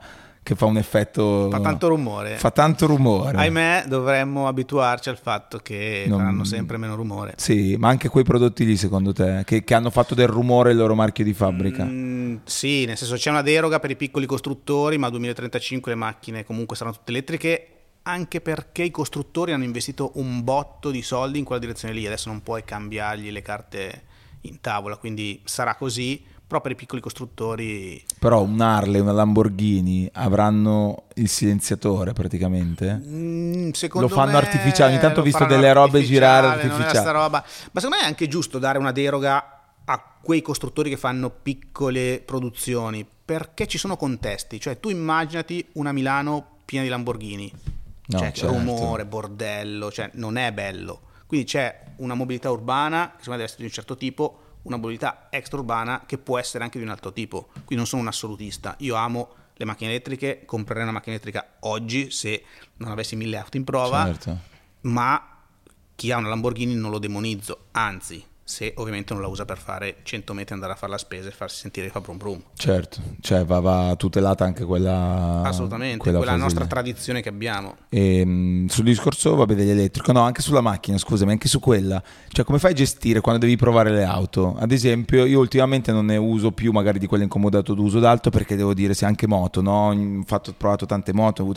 un effetto. Fa tanto rumore. Ahimè, dovremmo abituarci al fatto che faranno sempre meno rumore. Sì, ma anche quei prodotti lì, secondo te, che hanno fatto del rumore il loro marchio di fabbrica? Sì, nel senso c'è una deroga per i piccoli costruttori, ma al 2035 le macchine comunque saranno tutte elettriche. Anche perché i costruttori hanno investito un botto di soldi in quella direzione lì, adesso non puoi cambiargli le carte in tavola, quindi sarà così, però per i piccoli costruttori... Però un Harley, una Lamborghini avranno il silenziatore praticamente? Secondo me lo fanno artificiale, ogni tanto ho visto delle robe girare artificiali. Ma secondo me è anche giusto dare una deroga a quei costruttori che fanno piccole produzioni, perché ci sono contesti, cioè tu immaginati una Milano piena di Lamborghini. No, cioè certo, rumore, bordello, cioè non è bello. Quindi c'è una mobilità urbana che secondo me deve essere di un certo tipo, una mobilità extraurbana che può essere anche di un altro tipo. Quindi non sono un assolutista. Io amo le macchine elettriche, comprerei una macchina elettrica oggi se non avessi 1000 auto in prova, certo, ma chi ha una Lamborghini non lo demonizzo, anzi, se ovviamente non la usa per fare 100 metri, andare a fare la spesa e farsi sentire che fa brum brum. Certo, cioè va tutelata anche quella. Assolutamente, quella nostra tradizione che abbiamo. E sul discorso dell'elettrico, no, anche sulla macchina, scusami, anche su quella. Cioè come fai a gestire quando devi provare le auto? Ad esempio io ultimamente non ne uso più magari di quelle in comodato d'uso d'alto, perché devo dire, se anche moto, no? Ho provato tante moto,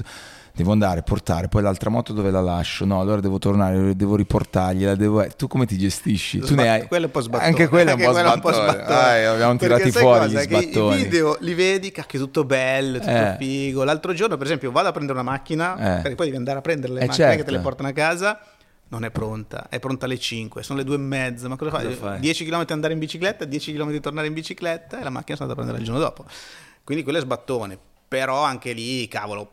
devo andare, portare, poi l'altra moto dove la lascio? No, allora devo tornare, devo riportargliela, tu come ti gestisci? Tu ne hai... Quello è un po' sbattone. Anche quello è un po' sbattone. Abbiamo tirati fuori gli sbattoni. I video li vedi, cacchio, tutto bello, tutto figo. L'altro giorno, per esempio, vado a prendere una macchina, perché poi devi andare a prendere le macchine, certo, che te le portano a casa, non è pronta, è pronta alle 5, sono le 2:30, ma cosa fai? 10 km andare in bicicletta, 10 km tornare in bicicletta, e la macchina sono andata a prendere il giorno dopo. Quindi quello è sbattone, però anche lì, cavolo,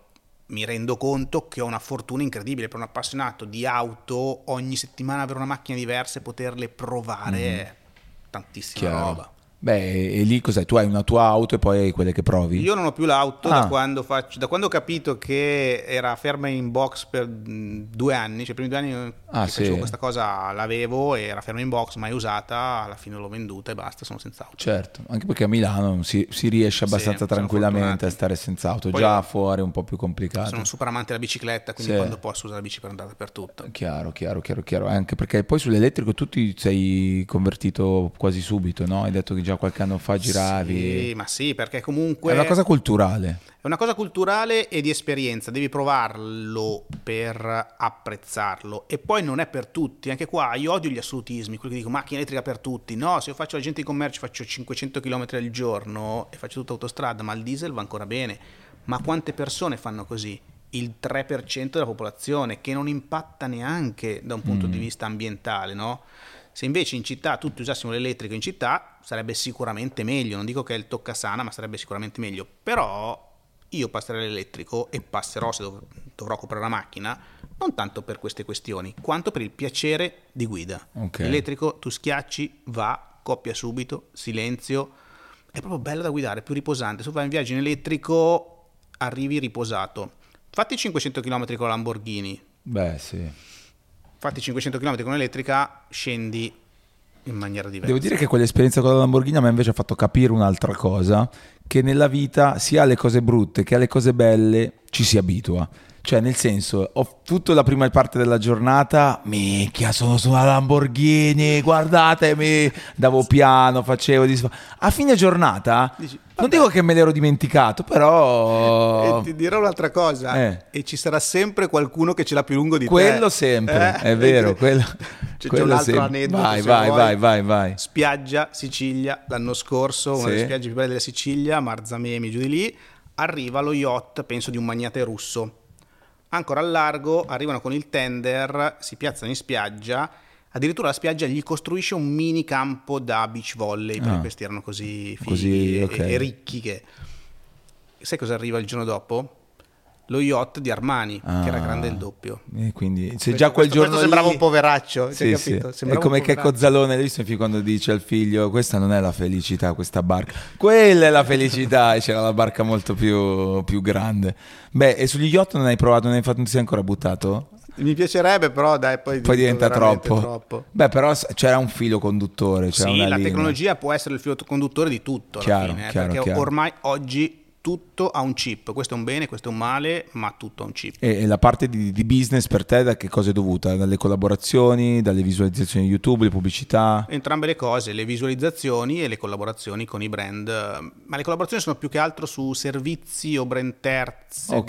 mi rendo conto che ho una fortuna incredibile. Per un appassionato di auto, ogni settimana avere una macchina diversa e poterle provare tantissima roba. Beh, e lì cos'è? Tu hai una tua auto e poi hai quelle che provi? Io non ho più l'auto da quando ho capito che era ferma in box per 2 anni, cioè i primi 2 anni facevo questa cosa, l'avevo, era ferma in box, mai usata, alla fine l'ho venduta e basta, sono senza auto. Certo, anche perché a Milano si riesce abbastanza tranquillamente a stare senza auto, poi già fuori è un po' più complicato. Sono un super amante della bicicletta, quindi quando posso usare la bici per andare dappertutto. Chiaro, anche perché poi sull'elettrico tu ti sei convertito quasi subito, no? Hai detto che già qualche anno fa giravi. Sì, ma sì, perché comunque è una cosa culturale. È una cosa culturale e di esperienza, devi provarlo per apprezzarlo. E poi non è per tutti, anche qua io odio gli assolutismi, quelli che dicono macchina elettrica per tutti. No, se io faccio l'agente di commercio, faccio 500 km al giorno e faccio tutta autostrada, ma il diesel va ancora bene. Ma quante persone fanno così? Il 3% della popolazione, che non impatta neanche da un punto di vista ambientale, no? Se invece in città tutti usassimo l'elettrico in città sarebbe sicuramente meglio, non dico che è il toccasana, ma sarebbe sicuramente meglio. Però io passerei all'elettrico e passerò, se dovrò comprare una macchina, non tanto per queste questioni, quanto per il piacere di guida. Okay. L'elettrico tu schiacci, va, coppia subito, silenzio, è proprio bello da guidare, più riposante. Se vai in viaggio in elettrico arrivi riposato. Fatti 500 km con la Lamborghini. Beh, sì. Fatti 500 km con elettrica, scendi in maniera diversa. Devo dire che quell'esperienza con la Lamborghini mi invece ha fatto capire un'altra cosa, che nella vita sia alle cose brutte che alle cose belle ci si abitua. Cioè, nel senso, ho tutta la prima parte della giornata, minchia, sono su una Lamborghini, guardatemi, davo piano, facevo a fine giornata, dici, non dico che me l'ero dimenticato, però... E ti dirò un'altra cosa, e ci sarà sempre qualcuno che ce l'ha più lungo di quello te. Sempre, è vero, quello... C'è un altro aneddoto. Vai. Spiaggia, Sicilia, l'anno scorso, una delle spiagge più belle della Sicilia, Marzamemi, giù di lì, arriva lo yacht, penso di un magnate russo. Ancora al largo, arrivano con il tender, si piazzano in spiaggia, addirittura la spiaggia gli costruisce un mini campo da beach volley, perché questi erano così fighi e ricchi che... Sai cosa arriva il giorno dopo? Lo yacht di Armani, che era grande il doppio. E quindi se già quel giorno sembrava un poveraccio, capito? Sì. È come che Cozzalone lì quando dice al figlio: questa non è la felicità, questa barca, quella è la felicità. E c'era la barca molto più grande. Beh, e sugli yacht non hai provato, non sei ancora buttato? Mi piacerebbe, però dai, poi diventa troppo. Beh, però c'era un filo conduttore. C'era sì, una la linea. Tecnologia può essere il filo conduttore di tutto, chiaro, perché ormai oggi tutto ha un chip, questo è un bene, questo è un male, ma tutto ha un chip. E la parte di business per te da che cosa è dovuta? Dalle collaborazioni, dalle visualizzazioni YouTube, le pubblicità? Entrambe le cose, le visualizzazioni e le collaborazioni con i brand, ma le collaborazioni sono più che altro su servizi o brand terzi,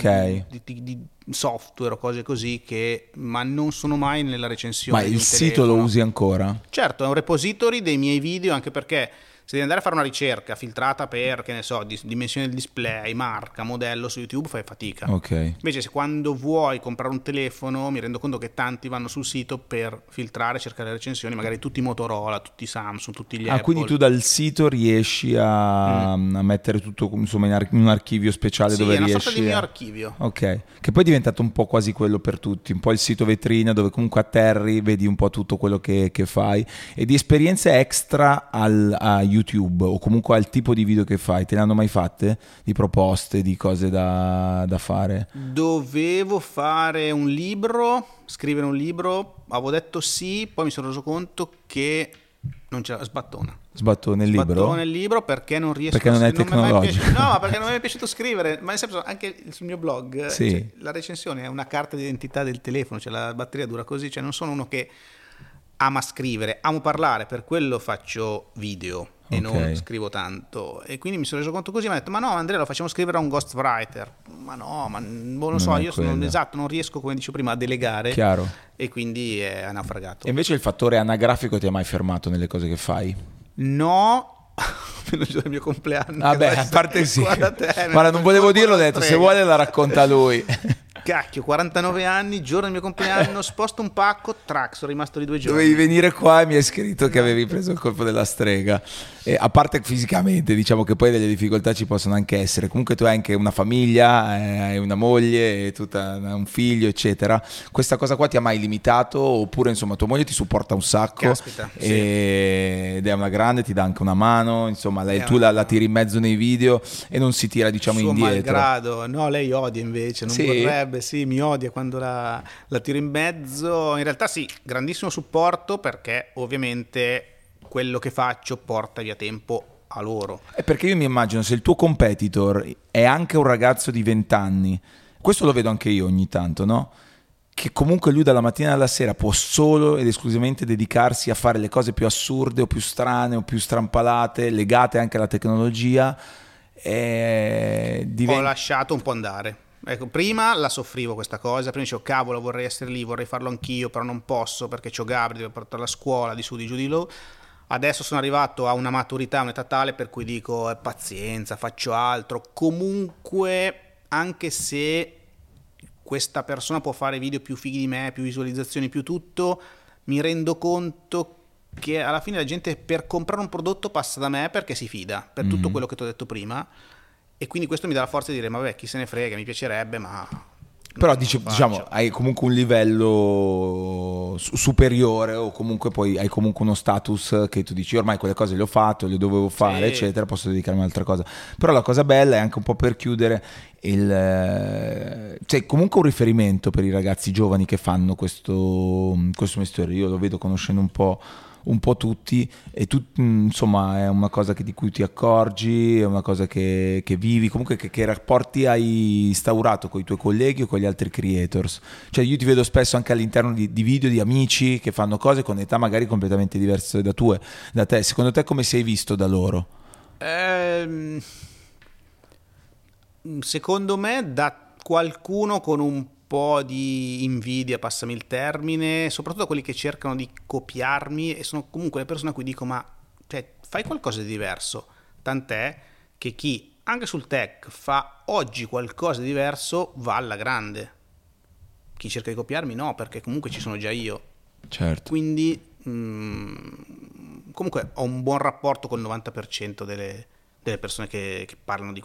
di software o cose così, che ma non sono mai nella recensione. Ma il sito lo usi ancora? Certo, è un repository dei miei video, anche perché... Se devi andare a fare una ricerca filtrata per, che ne so, dimensione del display, marca, modello su YouTube, fai fatica. Okay. Invece se quando vuoi comprare un telefono, mi rendo conto che tanti vanno sul sito per filtrare, cercare le recensioni, magari tutti Motorola, tutti Samsung, tutti gli Apple. Quindi tu dal sito riesci a mettere tutto, insomma, in un archivio speciale, sì, dove riesci... Sì, è una sorta di mio archivio. Ok, che poi è diventato un po' quasi quello per tutti, un po' il sito vetrina dove comunque atterri, vedi un po' tutto quello che fai, e di esperienze extra a YouTube o comunque al tipo di video che fai, te ne hanno mai fatte? Di proposte, di cose da fare? Dovevo fare un libro, scrivere un libro, avevo detto sì, poi mi sono reso conto che non c'era, sbatto nel libro perché non riesco, perché non è tecnologico, no, perché non mi è piaciuto scrivere, ma nel senso, anche sul mio blog cioè, la recensione è una carta d'identità del telefono, cioè la batteria dura così, cioè non sono uno che ama scrivere, amo parlare, per quello faccio video e non scrivo tanto, e quindi mi sono reso conto così, mi ha detto: ma no Andrea, lo facciamo scrivere a un ghostwriter, non riesco, come dicevo prima, a delegare. Chiaro. E quindi è naufragato. E invece il fattore anagrafico ti ha mai fermato nelle cose che fai? No. Meno il mio compleanno, a parte sì, guarda, non volevo dirlo, ho detto se vuole la racconta lui. Cacchio, 49 anni, giorno del mio compleanno, sposto un pacco, track, sono rimasto lì 2 giorni. Dovevi venire qua e mi hai scritto che avevi preso il colpo della strega. A parte fisicamente, diciamo che poi delle difficoltà ci possono anche essere. Comunque tu hai anche una famiglia, hai una moglie, un figlio, eccetera. Questa cosa qua ti ha mai limitato? Oppure insomma tua moglie ti supporta un sacco? Caspita, sì. Ed è una grande, ti dà anche una mano, insomma lei, tu la tiri in mezzo nei video e non si tira, diciamo, suo indietro. Malgrado. No, lei odia invece, non vorrebbe, sì, mi odia quando la tiro in mezzo. In realtà sì, grandissimo supporto, perché ovviamente quello che faccio porta via tempo a loro. È perché io mi immagino, se il tuo competitor è anche un ragazzo di 20 anni, questo lo vedo anche io ogni tanto, no? Che comunque lui dalla mattina alla sera può solo ed esclusivamente dedicarsi a fare le cose più assurde o più strane o più strampalate, legate anche alla tecnologia. Ho lasciato un po' andare. Ecco, prima la soffrivo questa cosa, prima dicevo cavolo, vorrei essere lì, vorrei farlo anch'io, però non posso perché c'ho Gabri, devo portare alla scuola, di su, di giù, di là. Adesso sono arrivato a una maturità, un'età tale per cui dico pazienza, faccio altro. Comunque, anche se questa persona può fare video più fighi di me, più visualizzazioni, più tutto, mi rendo conto che alla fine la gente per comprare un prodotto passa da me perché si fida, per tutto quello che ti ho detto prima, e quindi questo mi dà la forza di dire ma beh, chi se ne frega, mi piacerebbe, ma... Però diciamo hai comunque un livello superiore, o comunque poi hai comunque uno status che tu dici ormai quelle cose le ho fatte, le dovevo fare, eccetera, posso dedicarmi a un'altra cosa. Però la cosa bella è anche un po' per chiudere cioè comunque un riferimento per i ragazzi giovani che fanno questo mestiere. Io lo vedo conoscendo un po' tutti, e tu insomma è una cosa di cui ti accorgi, è una cosa che vivi, comunque che rapporti hai instaurato con i tuoi colleghi o con gli altri creators. Cioè io ti vedo spesso anche all'interno di video di amici che fanno cose con età magari completamente diverse da te. Secondo te come sei visto da loro? Secondo me da qualcuno con un po' di invidia, passami il termine, soprattutto quelli che cercano di copiarmi, e sono comunque le persone a cui dico ma cioè, fai qualcosa di diverso, tant'è che chi anche sul tech fa oggi qualcosa di diverso va alla grande, chi cerca di copiarmi no, perché comunque ci sono già io. Certo. Quindi comunque ho un buon rapporto col 90% delle persone che parlano di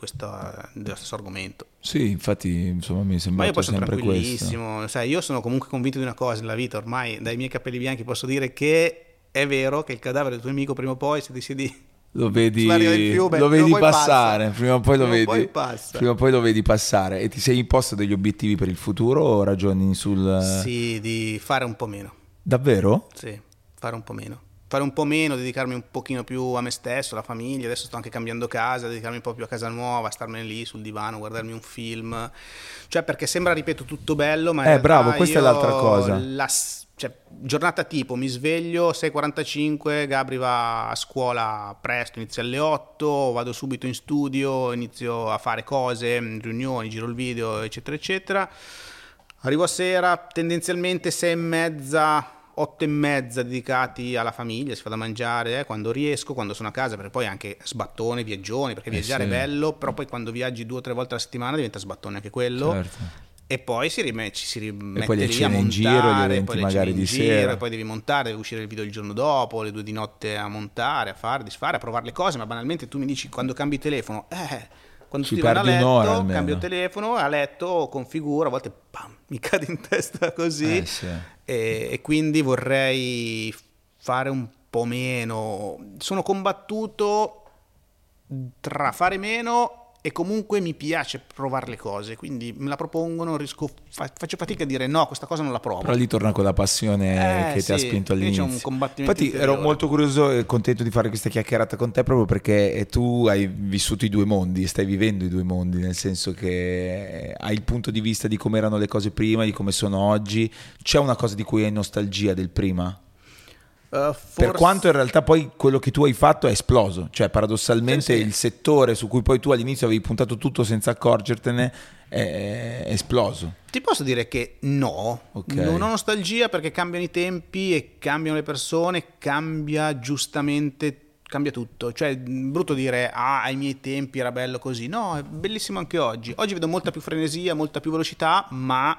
dello stesso argomento. Sì, infatti, insomma, mi sembra sempre questo. Ma io posso tranquillissimo, sai, io sono comunque convinto di una cosa nella vita, ormai dai miei capelli bianchi posso dire che è vero che il cadavere del tuo amico prima o poi, se ti siedi lo vedi, fiume, lo vedi passare, passa. Prima o poi lo vedi passare. E ti sei imposto degli obiettivi per il futuro o ragioni sul... Sì, di fare un po' meno. Davvero? Sì, fare un po' meno, dedicarmi un pochino più a me stesso, alla famiglia. Adesso sto anche cambiando casa, dedicarmi un po' più a casa nuova, starmene lì sul divano, guardarmi un film, cioè, perché sembra, ripeto, tutto bello, ma bravo, questa è l'altra cosa. Cioè, giornata tipo, mi sveglio 6:45, Gabri va a scuola presto, inizia alle 8, vado subito in studio, inizio a fare cose, riunioni, giro il video, eccetera eccetera, arrivo a sera tendenzialmente 6:30, 8:30 dedicati alla famiglia, si fa da mangiare, quando riesco, quando sono a casa, perché poi anche sbattone, viaggioni, perché viaggiare è bello, però poi quando viaggi 2 o 3 volte alla settimana diventa sbattone anche quello. Certo. E poi si rimette e poi lì a montare, e poi magari di sera, e poi devi montare, devi uscire il video il giorno dopo, le 2 di notte a montare, a fare, disfare, a provare le cose. Ma banalmente tu mi dici quando cambi telefono, quando ci perdi un'ora almeno. Cambio telefono, a letto, configuro, a volte bam, mi cade in testa così, e quindi vorrei fare un po' meno. Sono combattuto tra fare meno e comunque mi piace provare le cose, quindi me la propongono, faccio fatica a dire no, questa cosa non la provo. Però lì torna quella passione che ti ha spinto all'inizio. C'è un combattimento. Infatti ero molto curioso e contento di fare questa chiacchierata con te, proprio perché tu hai vissuto i due mondi, stai vivendo i due mondi, nel senso che hai il punto di vista di come erano le cose prima, di come sono oggi. C'è una cosa di cui hai nostalgia del prima? Per quanto in realtà poi quello che tu hai fatto è esploso, cioè paradossalmente il settore su cui poi tu all'inizio avevi puntato tutto senza accorgertene è esploso. Ti posso dire che no, non ho nostalgia perché cambiano i tempi e cambiano le persone, cambia giustamente cambia tutto. Cioè, brutto dire, ai miei tempi era bello così. No, è bellissimo anche oggi. Oggi vedo molta più frenesia, molta più velocità, ma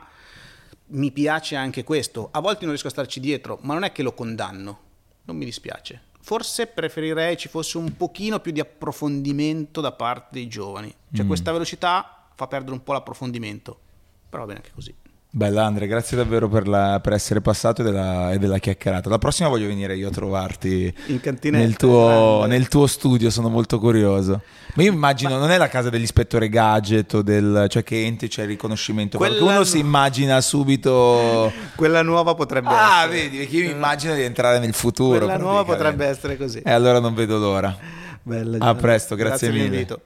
mi piace anche questo. A volte non riesco a starci dietro, ma non è che lo condanno. Non mi dispiace. Forse preferirei ci fosse un pochino più di approfondimento da parte dei giovani. Cioè, questa velocità fa perdere un po' l'approfondimento. Però va bene anche così. Bella Andrea, grazie davvero per essere passato e della chiacchierata. La prossima voglio venire io a trovarti in cantinetta, nel tuo studio, sono molto curioso. Ma io immagino, non è la casa dell'ispettore Gadget o del, cioè che enti c'è il riconoscimento, perché uno si immagina subito quella nuova potrebbe essere. Vedi, perché io mi immagino di entrare nel futuro. Quella nuova potrebbe essere così. E allora non vedo l'ora. Bella, a presto, grazie mille.